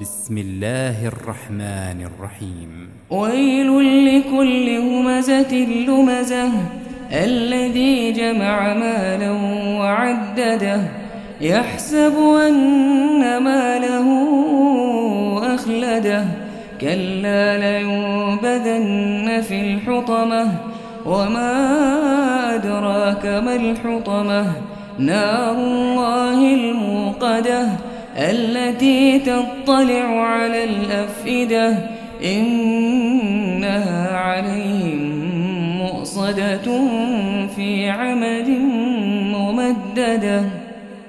بسم الله الرحمن الرحيم. ويل لكل همزة لمزة الذي جمع مالا وعدده يحسب أن ماله أخلده كلا لينبذن في الحطمة وما أدراك ما الحطمة نار الله الموقدة التي تطلع على الأفئدة إنها عليهم مؤصدة في عمد ممددة.